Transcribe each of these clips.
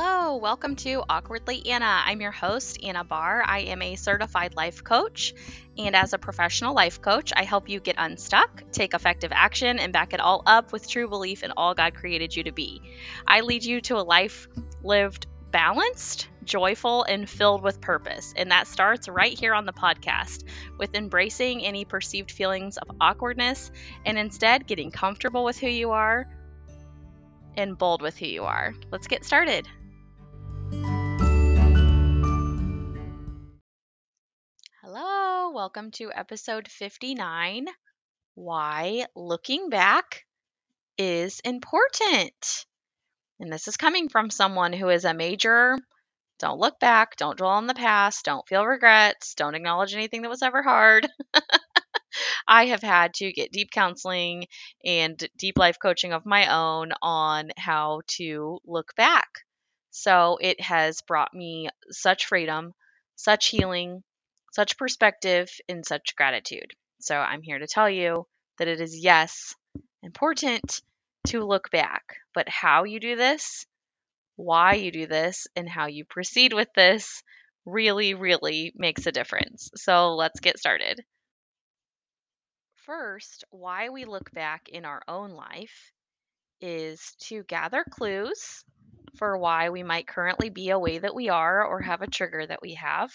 Hello, welcome to Awkwardly Anna. I'm your host, Anna Barr. I am a certified life coach, and as a professional life coach, I help you get unstuck, take effective action, and back it all up with true belief in all God created you to be. I lead you to a life lived balanced, joyful, and filled with purpose, and that starts right here on the podcast with embracing any perceived feelings of awkwardness and instead getting comfortable with who you are and bold with who you are. Let's get started. Hello, welcome to episode 59, Why Looking Back is Important. And this is coming from someone who is a major, don't look back, don't dwell on the past, don't feel regrets, don't acknowledge anything that was ever hard. I have had to get deep counseling and deep life coaching of my own on how to look back. So it has brought me such freedom, such healing, such perspective, and such gratitude. So I'm here to tell you that it is, yes, important to look back, but how you do this, why you do this, and how you proceed with this really, really makes a difference. So let's get started. First, why we look back in our own life is to gather clues for why we might currently be a way that we are or have a trigger that we have.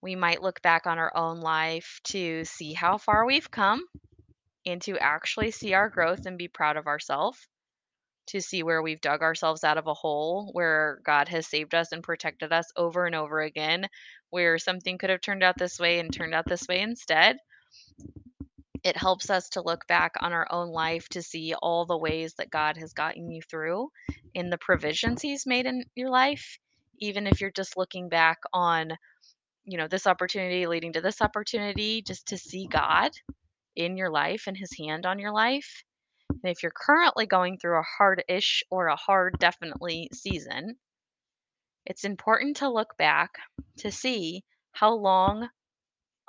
We might look back on our own life to see how far we've come and to actually see our growth and be proud of ourselves, to see where we've dug ourselves out of a hole, where God has saved us and protected us over and over again, where something could have turned out this way and turned out this way instead. It helps us to look back on our own life to see all the ways that God has gotten you through and the provisions he's made in your life, even if you're just looking back on, this opportunity leading to this opportunity, just to see God in your life and his hand on your life. And if you're currently going through a hard-ish or a hard definitely season, it's important to look back to see how long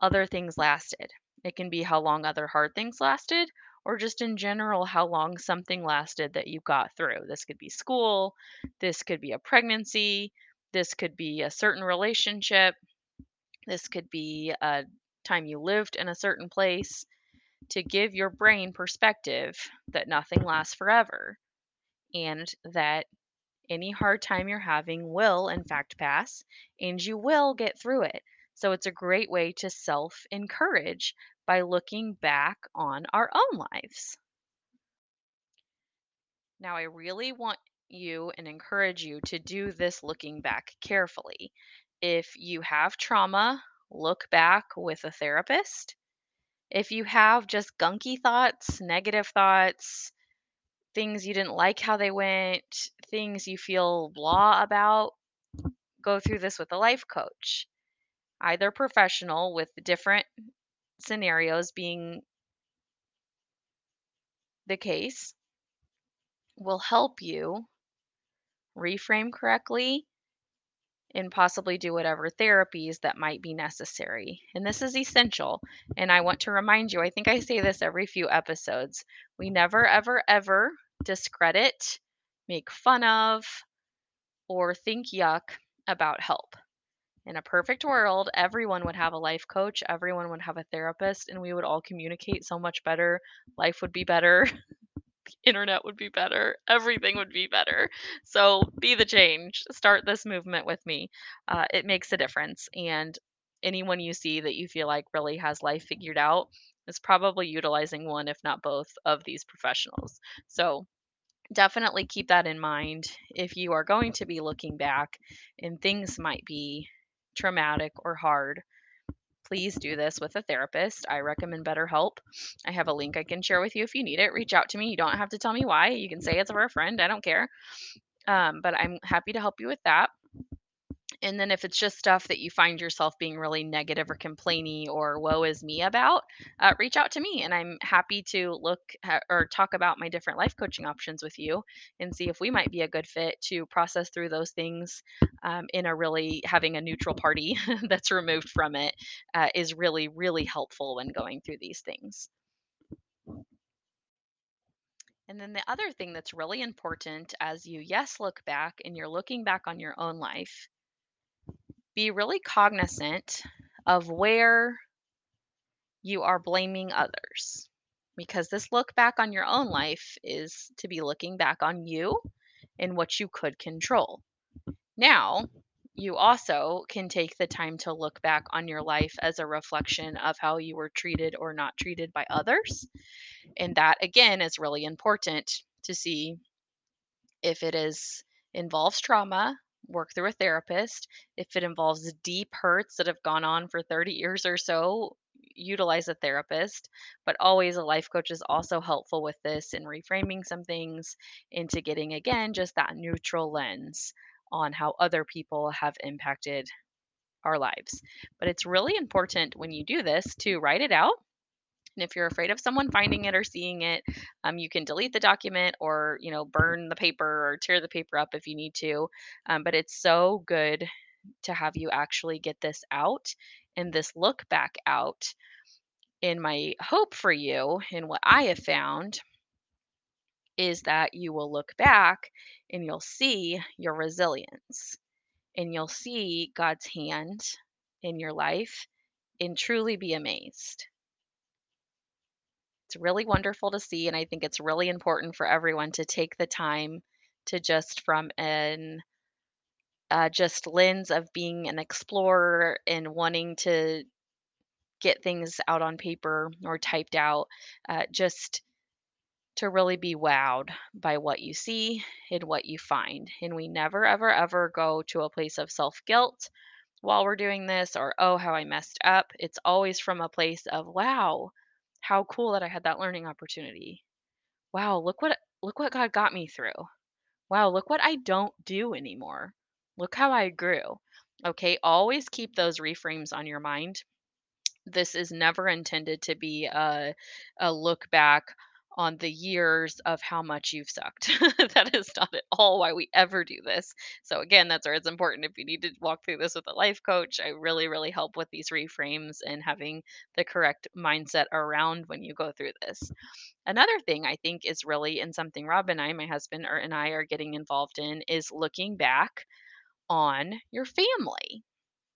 other things lasted. It can be how long other hard things lasted, or just in general, how long something lasted that you got through. This could be school, this could be a pregnancy, this could be a certain relationship, this could be a time you lived in a certain place, to give your brain perspective that nothing lasts forever and that any hard time you're having will in fact pass and you will get through it. So it's a great way to self-encourage by looking back on our own lives. Now, I really want you and encourage you to do this looking back carefully. If you have trauma, look back with a therapist. If you have just gunky thoughts, negative thoughts, things you didn't like how they went, things you feel blah about, go through this with a life coach. Either professional with different scenarios being the case will help you reframe correctly and possibly do whatever therapies that might be necessary. And this is essential. And I want to remind you, I think I say this every few episodes, we never, ever, ever discredit, make fun of, or think yuck about help. In a perfect world, everyone would have a life coach, everyone would have a therapist, and we would all communicate so much better. Life would be better. The internet would be better. Everything would be better. So be the change. Start this movement with me. It makes a difference. And anyone you see that you feel like really has life figured out is probably utilizing one, if not both, of these professionals. So definitely keep that in mind if you are going to be looking back and things might be traumatic or hard. Please do this with a therapist. I recommend BetterHelp. I have a link I can share with you if you need it. Reach out to me. You don't have to tell me why. You can say it's for a friend. I don't care. But I'm happy to help you with that. And then if it's just stuff that you find yourself being really negative or complaining or woe is me about, reach out to me and I'm happy to talk about my different life coaching options with you and see if we might be a good fit to process through those things in a really having a neutral party that's removed from it is really, really helpful when going through these things. And then the other thing that's really important as you, yes, look back and you're looking back on your own life, be really cognizant of where you are blaming others, because this look back on your own life is to be looking back on you and what you could control. Now, you also can take the time to look back on your life as a reflection of how you were treated or not treated by others. And that, again, is really important to see if it involves trauma, work through a therapist. If it involves deep hurts that have gone on for 30 years or so, utilize a therapist. But always, a life coach is also helpful with this in reframing some things into getting, again, just that neutral lens on how other people have impacted our lives. But it's really important when you do this to write it out. And if you're afraid of someone finding it or seeing it, you can delete the document or, burn the paper or tear the paper up if you need to. But it's so good to have you actually get this out and this look back out. And my hope for you and what I have found is that you will look back and you'll see your resilience and you'll see God's hand in your life and truly be amazed. It's really wonderful to see, and I think it's really important for everyone to take the time to just from an just lens of being an explorer and wanting to get things out on paper or typed out, just to really be wowed by what you see and what you find. And we never, ever, ever go to a place of self-guilt while we're doing this or, oh, how I messed up. It's always from a place of, wow, how cool that I had that learning opportunity. Wow, look what God got me through. Wow, look what I don't do anymore. Look how I grew. Okay, always keep those reframes on your mind. This is never intended to be a look back on the years of how much you've sucked. That is not at all why we ever do this. So again, that's where it's important. If you need to walk through this with a life coach, I really, really help with these reframes and having the correct mindset around when you go through this. Another thing I think is really, and something Rob and I, my husband, and I are getting involved in, is looking back on your family.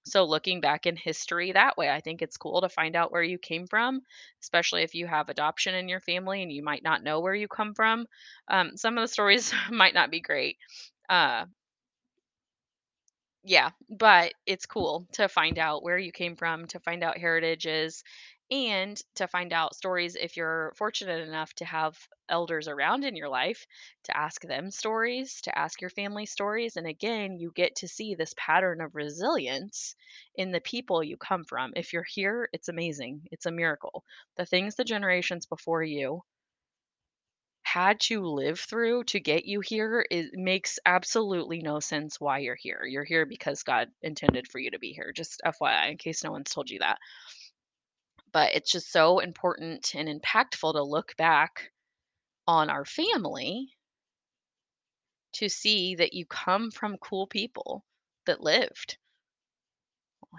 So looking back in history that way, I think it's cool to find out where you came from, especially if you have adoption in your family and you might not know where you come from. Some of the stories might not be great. But it's cool to find out where you came from, to find out heritages, and to find out stories if you're fortunate enough to have elders around in your life, to ask them stories, to ask your family stories. And again, you get to see this pattern of resilience in the people you come from. If you're here, it's amazing. It's a miracle. The things the generations before you had to live through to get you here, it makes absolutely no sense why you're here. You're here because God intended for you to be here. Just FYI, in case no one's told you that. But it's just so important and impactful to look back on our family to see that you come from cool people that lived.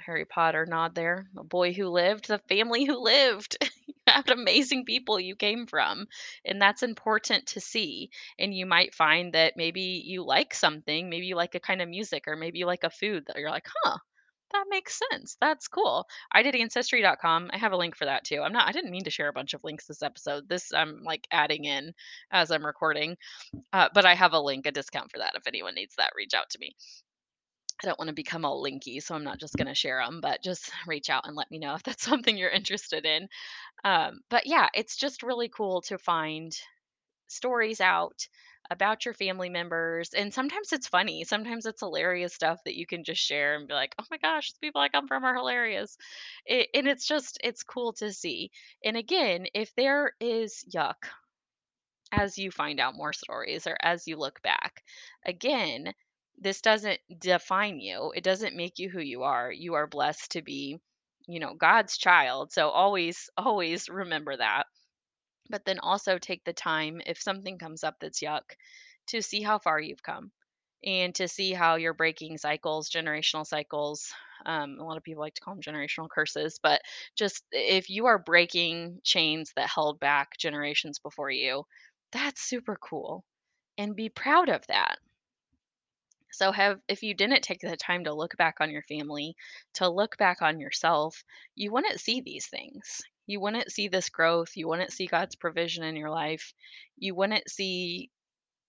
Harry Potter nod there. A boy who lived, the family who lived. You had amazing people you came from. And that's important to see. And you might find that maybe you like something. Maybe you like a kind of music, or maybe you like a food that you're like, huh, that makes sense. That's cool. I did ancestry.com. I have a link for that too. I didn't mean to share a bunch of links this episode. This I'm like adding in as I'm recording, but I have a link, a discount for that. If anyone needs that, reach out to me. I don't want to become all linky, so I'm not just going to share them, but just reach out and let me know if that's something you're interested in. But yeah, it's just really cool to find stories out about your family members. And sometimes it's funny. Sometimes it's hilarious stuff that you can just share and be like, oh my gosh, the people I come from are hilarious. And it's just, it's cool to see. And again, if there is yuck, as you find out more stories or as you look back, again, this doesn't define you. It doesn't make you who you are. You are blessed to be, God's child. So always, always remember that. But then also take the time, if something comes up that's yuck, to see how far you've come and to see how you're breaking cycles, generational cycles. A lot of people like to call them generational curses, but just if you are breaking chains that held back generations before you, That's super cool, and be proud of that. So if you didn't take the time to look back on your family, to look back on yourself, you wouldn't see these things. You wouldn't see this growth. You wouldn't see God's provision in your life. You wouldn't see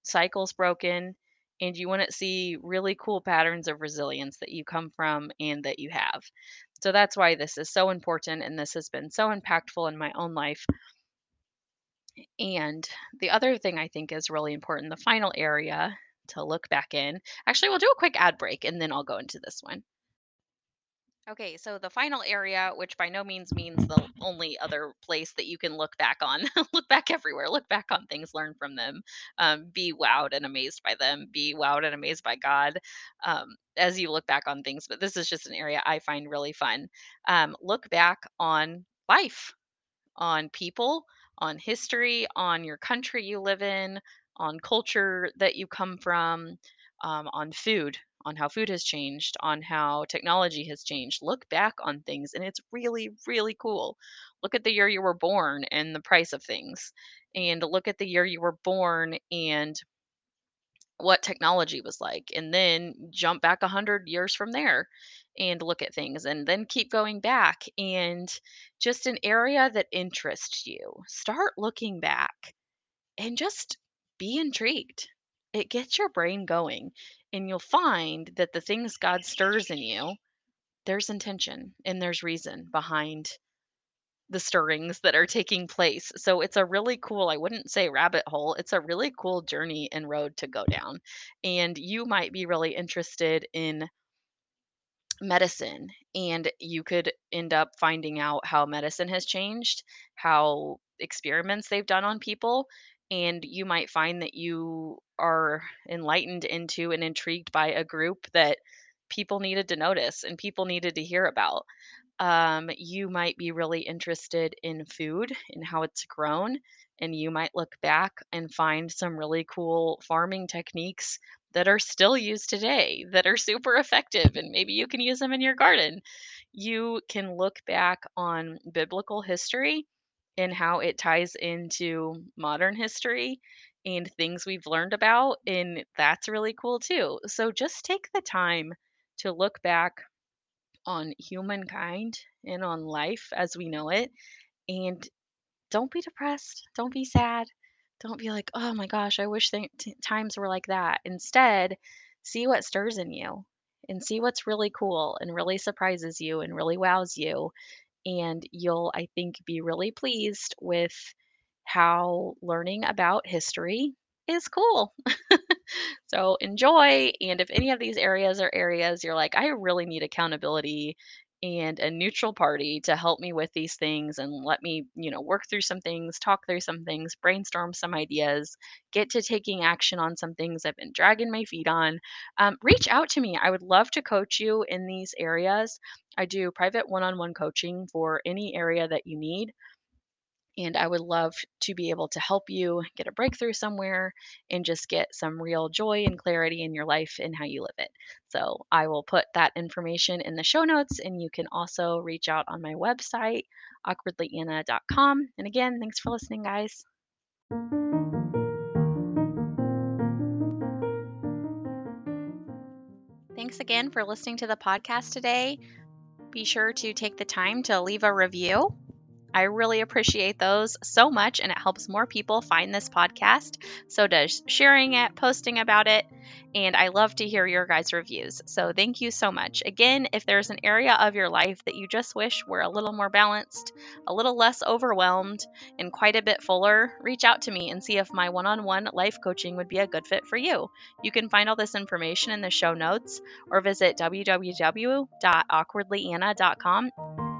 cycles broken, and you wouldn't see really cool patterns of resilience that you come from and that you have. So that's why this is so important, and this has been so impactful in my own life. And the other thing I think is really important, the final area to look back in. Actually, we'll do a quick ad break and then I'll go into this one. Okay, so the final area, which by no means means the only other place that you can look back on, look back everywhere, look back on things, learn from them, be wowed and amazed by them, be wowed and amazed by God as you look back on things. But this is just an area I find really fun. Look back on life, on people, on history, on your country you live in, on culture that you come from, on food, on how food has changed, on how technology has changed. Look back on things, and it's really, really cool. Look at the year you were born and the price of things, and look at the year you were born and what technology was like, and then jump back 100 years from there and look at things, and then keep going back. And just an area that interests you, start looking back and just be intrigued. It gets your brain going, and you'll find that the things God stirs in you, there's intention and there's reason behind the stirrings that are taking place. So it's a really cool, I wouldn't say rabbit hole, it's a really cool journey and road to go down. And you might be really interested in medicine, and you could end up finding out how medicine has changed, how experiments they've done on people. And you might find that you are enlightened into and intrigued by a group that people needed to notice and people needed to hear about. You might be really interested in food and how it's grown, and you might look back and find some really cool farming techniques that are still used today that are super effective, and maybe you can use them in your garden. You can look back on biblical history and how it ties into modern history and things we've learned about. And that's really cool too. So just take the time to look back on humankind and on life as we know it. And don't be depressed. Don't be sad. Don't be like, oh my gosh, I wish times were like that. Instead, see what stirs in you and see what's really cool and really surprises you and really wows you. And you'll, I think, be really pleased with how learning about history is cool. So enjoy. And if any of these areas are areas you're like, I really need accountability and a neutral party to help me with these things and let me, work through some things, talk through some things, brainstorm some ideas, get to taking action on some things I've been dragging my feet on, reach out to me. I would love to coach you in these areas. I do private one-on-one coaching for any area that you need. And I would love to be able to help you get a breakthrough somewhere and just get some real joy and clarity in your life and how you live it. So I will put that information in the show notes, and you can also reach out on my website, awkwardlyanna.com. And again, thanks for listening, guys. Thanks again for listening to the podcast today. Be sure to take the time to leave a review. I really appreciate those so much, and it helps more people find this podcast. So does sharing it, posting about it, and I love to hear your guys' reviews. So thank you so much. Again, if there's an area of your life that you just wish were a little more balanced, a little less overwhelmed, and quite a bit fuller, reach out to me and see if my one-on-one life coaching would be a good fit for you. You can find all this information in the show notes or visit www.awkwardlyanna.com.